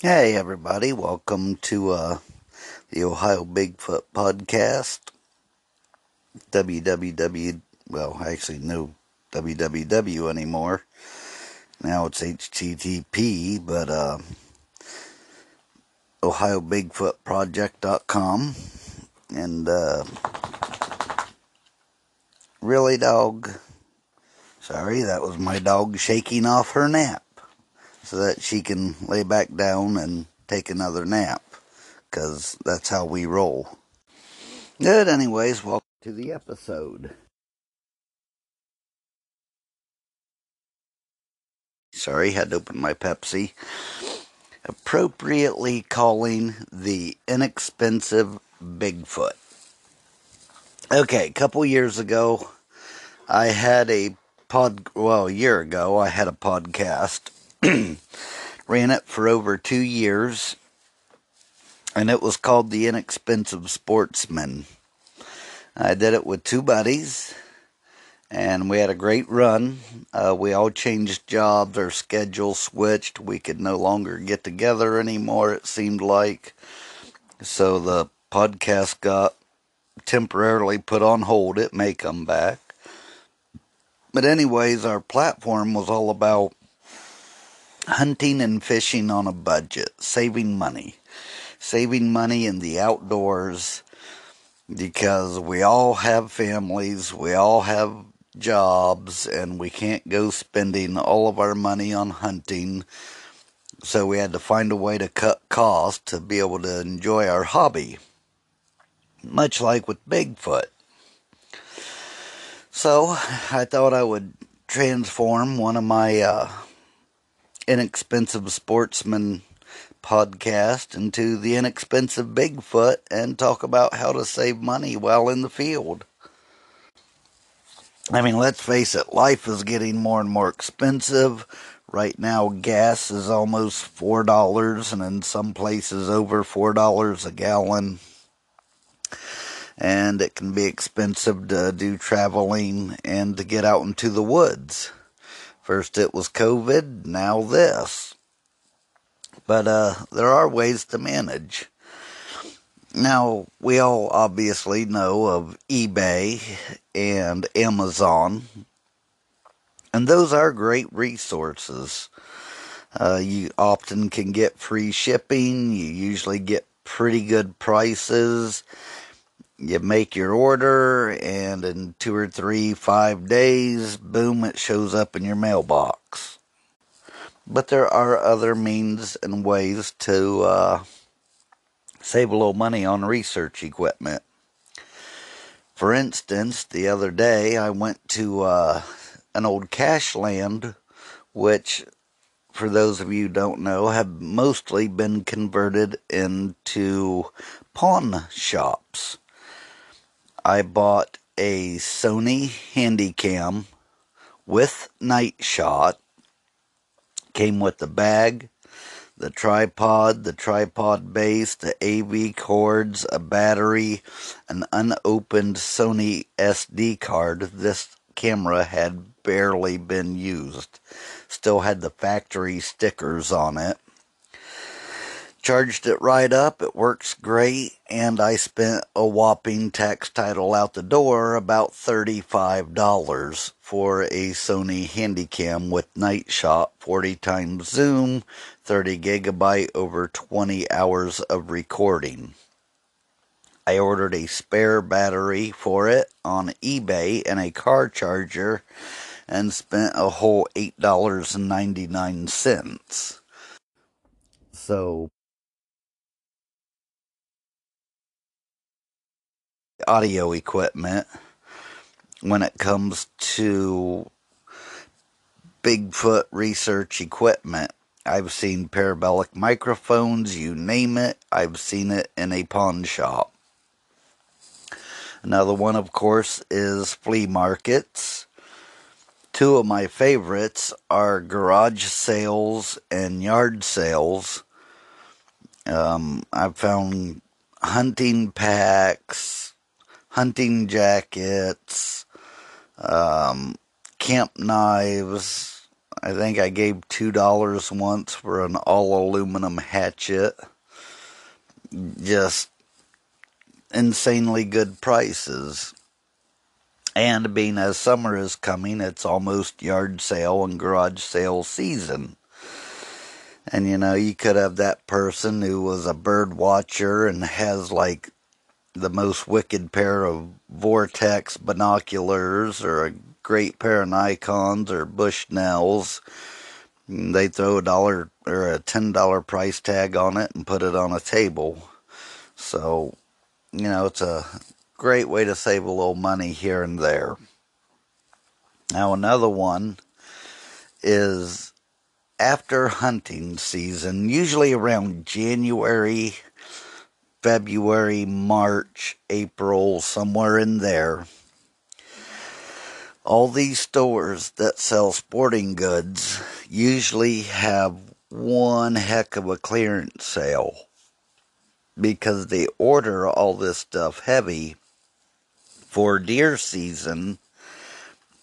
Hey everybody, welcome to the Ohio Bigfoot Podcast, www anymore, now it's http, but ohiobigfootproject.com, and really dog, sorry, that was my dog shaking off her nap, so that she can lay back down and take another nap, because that's how we roll. Good, anyways, welcome to the episode. Sorry, had to open my Pepsi. Appropriately calling the Inexpensive Bigfoot. Okay, a couple years ago, I had a year ago, I had a podcast. Ran it for over 2 years, and it was called The Inexpensive Sportsman. I did it with two buddies, and we had a great run. We all changed jobs, our schedule switched, we could no longer get together anymore, it seemed like. So the podcast got temporarily put on hold. It may come back. But anyways, our platform was all about hunting and fishing on a budget, saving money in the outdoors, because we all have families, we all have jobs, and we can't go spending all of our money on hunting, so we had to find a way to cut costs to be able to enjoy our hobby, much like with Bigfoot. So I thought I would transform one of my Inexpensive Sportsman podcast into the Inexpensive Bigfoot and talk about how to save money while in the field. I mean, let's face it, life is getting more and more expensive. Right now, gas is almost $4 and in some places over $4 a gallon. And it can be expensive to do traveling and to get out into the woods. First it was COVID, now this. But there are ways to manage. Now, we all obviously know of eBay and Amazon. And those are great resources. You often can get free shipping. You usually get pretty good prices. You make your order, and in 2 or 3, 5 days, boom, it shows up in your mailbox. But there are other means and ways to save a little money on research equipment. For instance, the other day I went to an old Cashland, which, for those of you who don't know, have mostly been converted into pawn shops. I bought a Sony Handycam with Nightshot. Came with the bag, the tripod base, the AV cords, a battery, an unopened Sony SD card. This camera had barely been used. Still had the factory stickers on it. Charged it right up, it works great, and I spent a whopping tax title out the door about $35 for a Sony Handycam with Nightshot, 40 times zoom, 30 gigabyte, over 20 hours of recording. I ordered a spare battery for it on eBay and a car charger and spent a whole $8.99. So audio equipment, when it comes to Bigfoot research equipment, I've seen parabolic microphones, you name it, I've seen it in a pawn shop. Another one, of course, is flea markets. Two of my favorites are garage sales and yard sales. I've found hunting packs, hunting jackets, camp knives, I think I gave $2 once for an all-aluminum hatchet. Just insanely good prices. And being as summer is coming, it's almost yard sale and garage sale season. And, you know, you could have that person who was a bird watcher and has, like, the most wicked pair of Vortex binoculars or a great pair of Nikons or Bushnells. They throw $1 or a $10 price tag on it and put it on a table. So, you know, it's a great way to save a little money here and there. Now, another one is after hunting season, usually around January, February, March, April, somewhere in there. All these stores that sell sporting goods usually have one heck of a clearance sale because they order all this stuff heavy for deer season,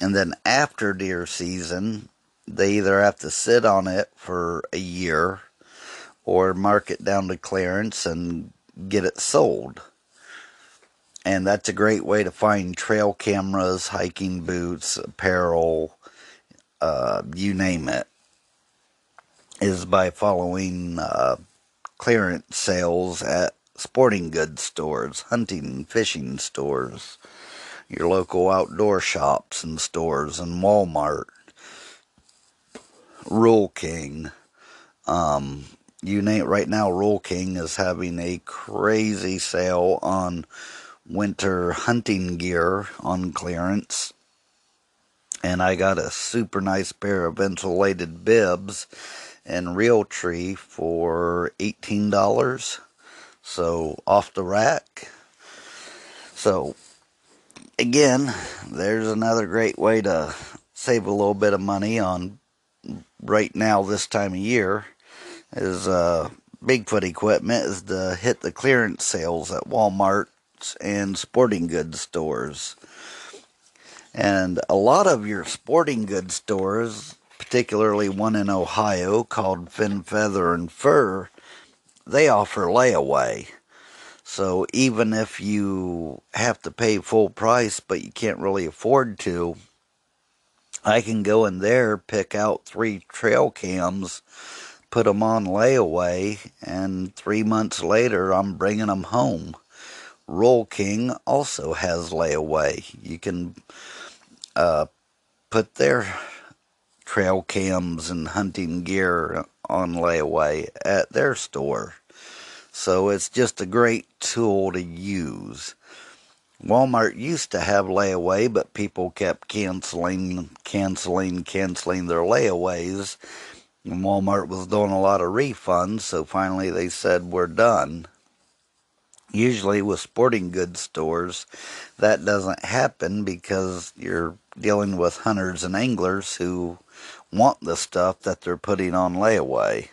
and then after deer season, they either have to sit on it for a year or mark it down to clearance and get it sold. And that's a great way to find trail cameras, hiking boots, apparel, you name it, is by following clearance sales at sporting goods stores, hunting and fishing stores, your local outdoor shops and stores, and Walmart, Rural King, you name it. Right now, Rural King is having a crazy sale on winter hunting gear on clearance. And I got a super nice pair of insulated bibs and Realtree for $18. So, off the rack. So, again, there's another great way to save a little bit of money on right now this time of year. Is Bigfoot equipment is to hit the clearance sales at Walmart and sporting goods stores. And a lot of your sporting goods stores, particularly one in Ohio called Fin Feather and Fur, they offer layaway. So even if you have to pay full price but you can't really afford to, I can go in there, pick out 3 trail cams, put them on layaway, and 3 months later I'm bringing them home. Rural King also has layaway. You can put their trail cams and hunting gear on layaway at their store. So it's just a great tool to use. Walmart used to have layaway, but people kept canceling their layaways. And Walmart was doing a lot of refunds, so finally they said, we're done. Usually with sporting goods stores, that doesn't happen because you're dealing with hunters and anglers who want the stuff that they're putting on layaway.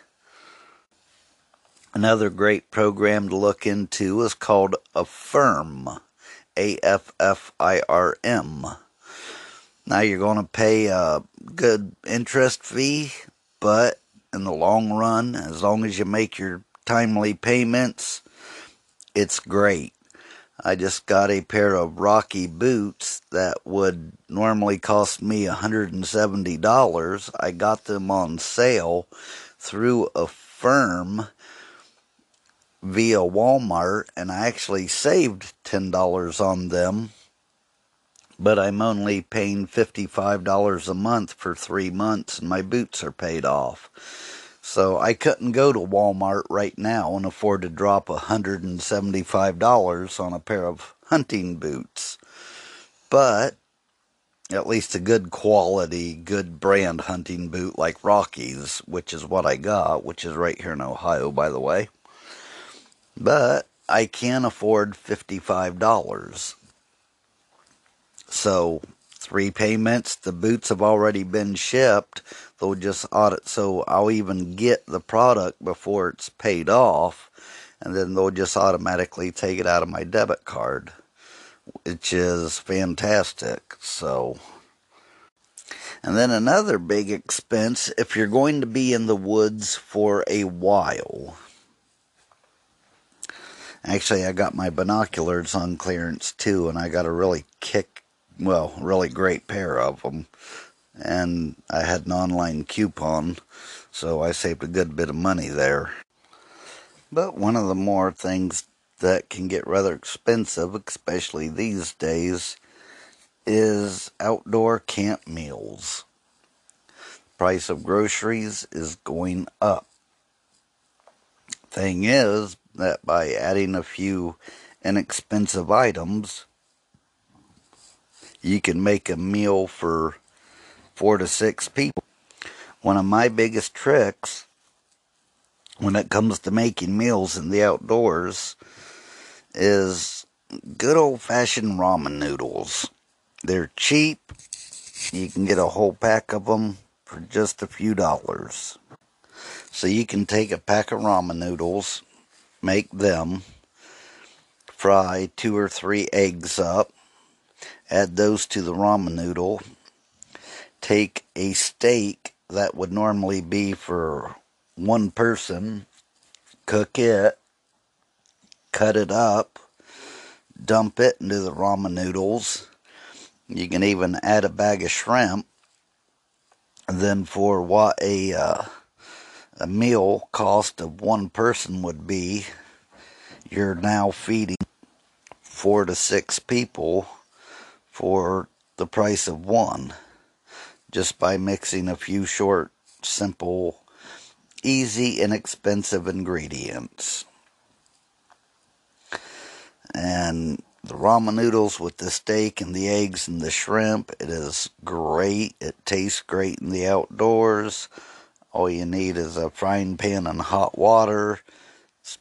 Another great program to look into is called Affirm, AFFIRM. Now you're going to pay a good interest fee, but in the long run, as long as you make your timely payments, it's great. I just got a pair of Rocky boots that would normally cost me $170. I got them on sale through Affirm via Walmart, and I actually saved $10 on them. But I'm only paying $55 a month for 3 months, and my boots are paid off. So I couldn't go to Walmart right now and afford to drop $175 on a pair of hunting boots. But at least a good quality, good brand hunting boot like Rocky's, which is what I got, which is right here in Ohio, by the way. But I can afford $55. So 3 payments, the boots have already been shipped, they'll just audit, so I'll even get the product before it's paid off, and then they'll just automatically take it out of my debit card, which is fantastic. So, And then another big expense if you're going to be in the woods for a while. Actually, I got my binoculars on clearance too, and I got a really great pair of them. And I had an online coupon, so I saved a good bit of money there. But one of the more things that can get rather expensive, especially these days, is outdoor camp meals. The price of groceries is going up. Thing is that by adding a few inexpensive items, you can make a meal for 4 to 6 people. One of my biggest tricks when it comes to making meals in the outdoors is good old-fashioned ramen noodles. They're cheap. You can get a whole pack of them for just a few dollars. So you can take a pack of ramen noodles, make them, fry 2 or 3 eggs up, add those to the ramen noodle, take a steak that would normally be for 1 person, cook it, cut it up, dump it into the ramen noodles. You can even add a bag of shrimp. And then for what a meal cost of 1 person would be, you're now feeding 4 to 6 people for the price of 1. Just by mixing a few short, simple, easy, inexpensive ingredients. And the ramen noodles with the steak and the eggs and the shrimp, it is great. It tastes great in the outdoors. All you need is a frying pan and hot water. It's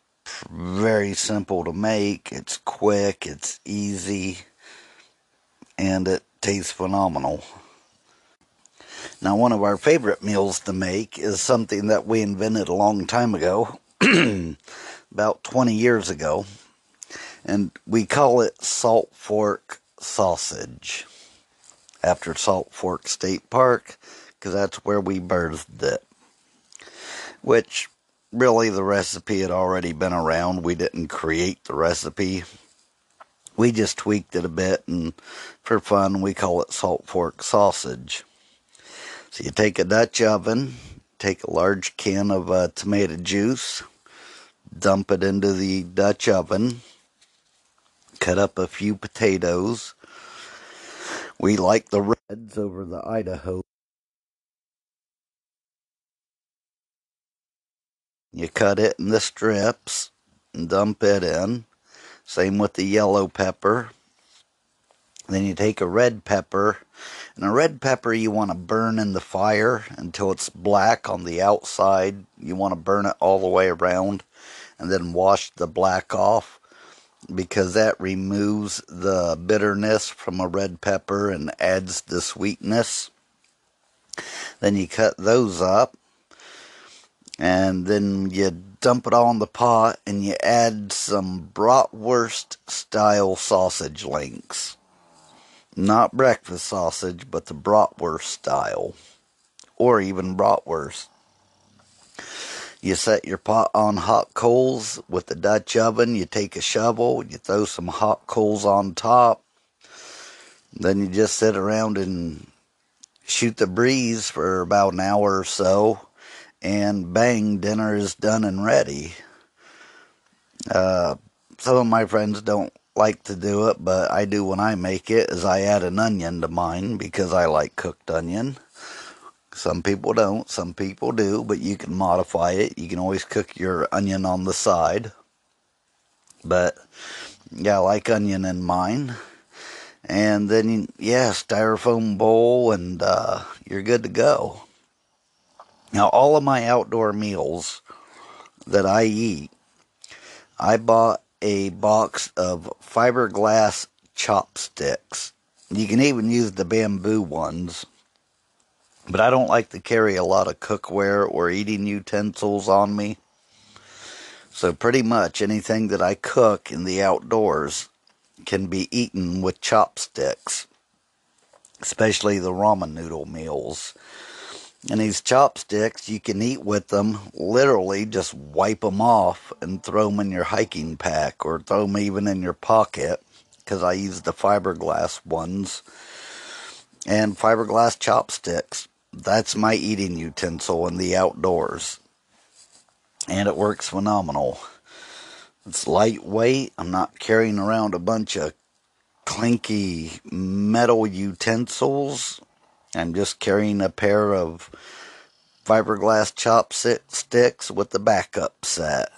very simple to make. It's quick, it's easy, and it tastes phenomenal. Now, one of our favorite meals to make is something that we invented a long time ago, about 20 years ago, and we call it Salt Fork Sausage, after Salt Fork State Park, because that's where we birthed it, which really the recipe had already been around. We didn't create the recipe. We just tweaked it a bit, and for fun, we call it Salt Fork Sausage. So you take a Dutch oven, take a large can of tomato juice, dump it into the Dutch oven, cut up a few potatoes. We like the reds over the Idaho. You cut it in the strips and dump it in. Same with the yellow pepper. Then you take a red pepper, and a red pepper you want to burn in the fire until it's black on the outside. You want to burn it all the way around and then wash the black off, because that removes the bitterness from a red pepper and adds the sweetness. Then you cut those up, and then you dump it all in the pot and you add some bratwurst style sausage links. Not breakfast sausage, but the bratwurst style, or even bratwurst. You set your pot on hot coals with the Dutch oven. You take a shovel, you throw some hot coals on top. Then you just sit around and shoot the breeze for about an hour or so, and bang, dinner is done and ready. Some of my friends don't like to do it, but I do when I make it, is I add an onion to mine because I like cooked onion. Some people don't, some people do, but you can modify it. You can always cook your onion on the side. But yeah, I like onion in mine. And then, yeah, styrofoam bowl, and you're good to go. Now, all of my outdoor meals that I eat, I bought a box of fiberglass chopsticks. You can even use the bamboo ones, but I don't like to carry a lot of cookware or eating utensils on me. So pretty much anything that I cook in the outdoors can be eaten with chopsticks. especially the ramen noodle meals. And these chopsticks, you can eat with them, literally just wipe them off and throw them in your hiking pack or throw them even in your pocket, because I use the fiberglass ones and fiberglass chopsticks. That's my eating utensil in the outdoors, and it works phenomenal. It's lightweight. I'm not carrying around a bunch of clinky metal utensils. I'm just carrying a pair of fiberglass chopsticks with the backup set.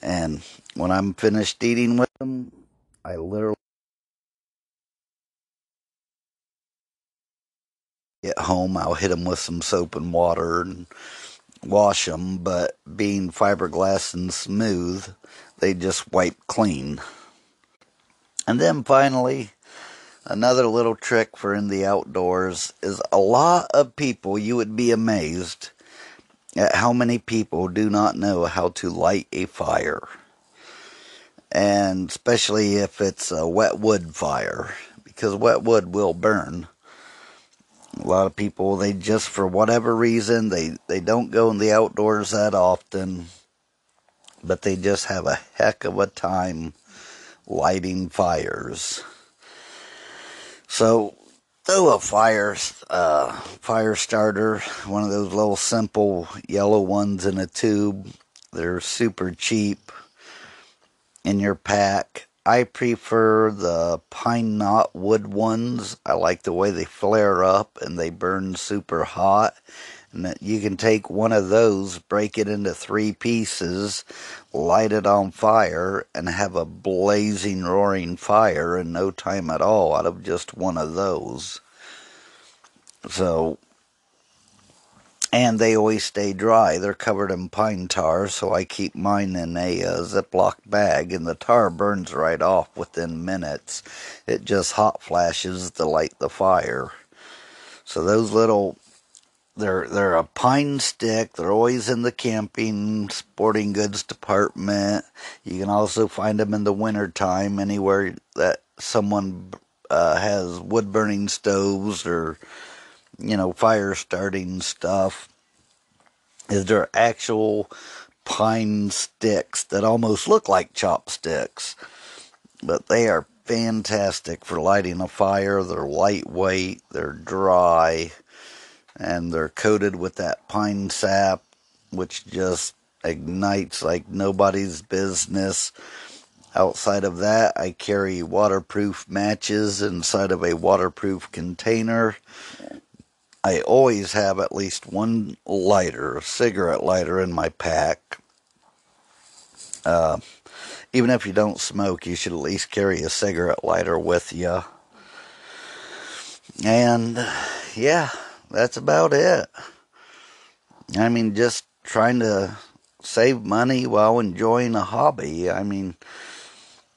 And when I'm finished eating with them, I literally get home. I'll hit them with some soap and water and wash them, but being fiberglass and smooth, they just wipe clean. And then finally, another little trick for in the outdoors is a lot of people, you would be amazed at how many people do not know how to light a fire. And especially if it's a wet wood fire, because wet wood will burn. A lot of people, they just, for whatever reason, they don't go in the outdoors that often, but they just have a heck of a time lighting fires. So, throw a fire starter, one of those little simple yellow ones in a tube. They're super cheap in your pack. I prefer the pine knot wood ones. I like the way they flare up and they burn super hot. And you can take one of those, break it into 3 pieces, light it on fire, and have a blazing, roaring fire in no time at all out of just one of those. So, and they always stay dry. They're covered in pine tar, so I keep mine in a Ziploc bag, and the tar burns right off within minutes. It just hot flashes to light the fire. So those little, they're a pine stick. They're always in the camping, sporting goods department. You can also find them in the wintertime anywhere that someone has wood-burning stoves or, you know, fire starting stuff. Is there actual pine sticks that almost look like chopsticks, but they are fantastic for lighting a fire. They're lightweight, they're dry, and they're coated with that pine sap, which just ignites like nobody's business. Outside of that, I carry waterproof matches inside of a waterproof container. I always have at least one lighter, cigarette lighter, in my pack. Even if you don't smoke, you should at least carry a cigarette lighter with you. And yeah, that's about it. I mean, just trying to save money while enjoying a hobby. I mean,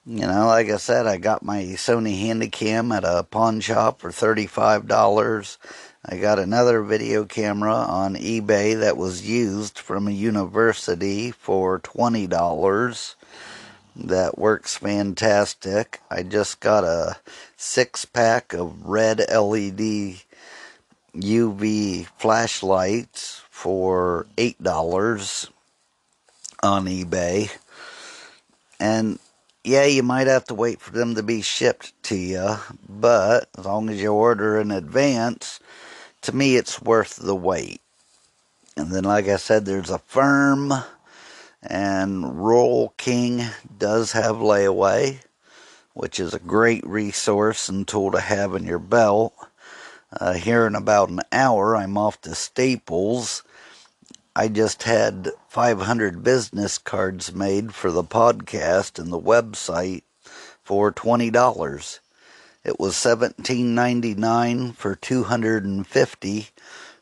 you know, like I said, I got my Sony Handycam at a pawn shop for $35. I got another video camera on eBay that was used from a university for $20. That works fantastic. I just got a 6-pack of red LED UV flashlights for $8 on eBay. And yeah, you might have to wait for them to be shipped to you, but as long as you order in advance, to me, it's worth the wait. And then, like I said, there's Affirm, and Rural King does have layaway, which is a great resource and tool to have in your belt. Here in about an hour, I'm off to Staples. I just had 500 business cards made for the podcast and the website for $20. It was $17.99 for 250,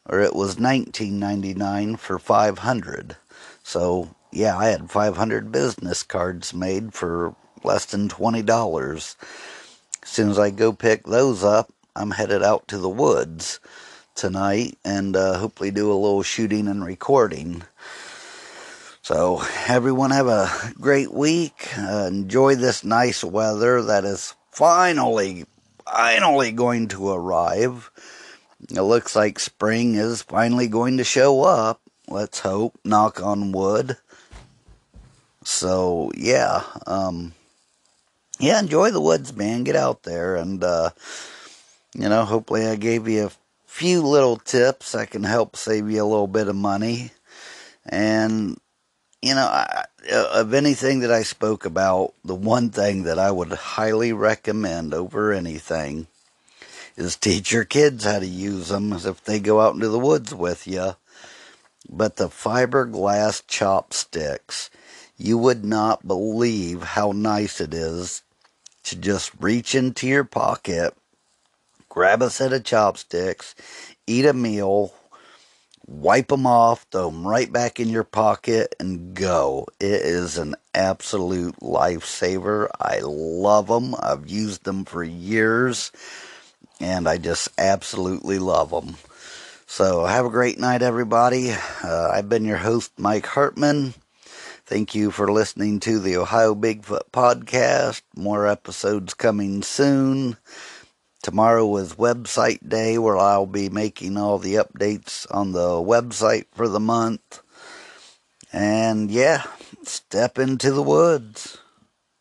or it was $19.99 for 500. So, yeah, I had 500 business cards made for less than $20. As soon as I go pick those up, I'm headed out to the woods tonight and hopefully do a little shooting and recording. So, everyone have a great week. Enjoy this nice weather that is finally finally going to arrive. It looks like spring is finally going to show up. Let's hope, knock on wood. So, yeah. Yeah, enjoy the woods, man. Get out there. And, you know, hopefully I gave you a few little tips that can help save you a little bit of money. And, you know, of anything that I spoke about, the one thing that I would highly recommend over anything is teach your kids how to use them as if they go out into the woods with you. But the fiberglass chopsticks, you would not believe how nice it is to just reach into your pocket, grab a set of chopsticks, eat a meal, wipe them off, throw them right back in your pocket, and go. It is an absolute lifesaver. I love them. I've used them for years, and I just absolutely love them. So have a great night, everybody. I've been your host, Mike Hartman. Thank you for listening to the Ohio Bigfoot Podcast. More episodes coming soon. Tomorrow is website day, where I'll be making all the updates on the website for the month. And yeah, step into the woods.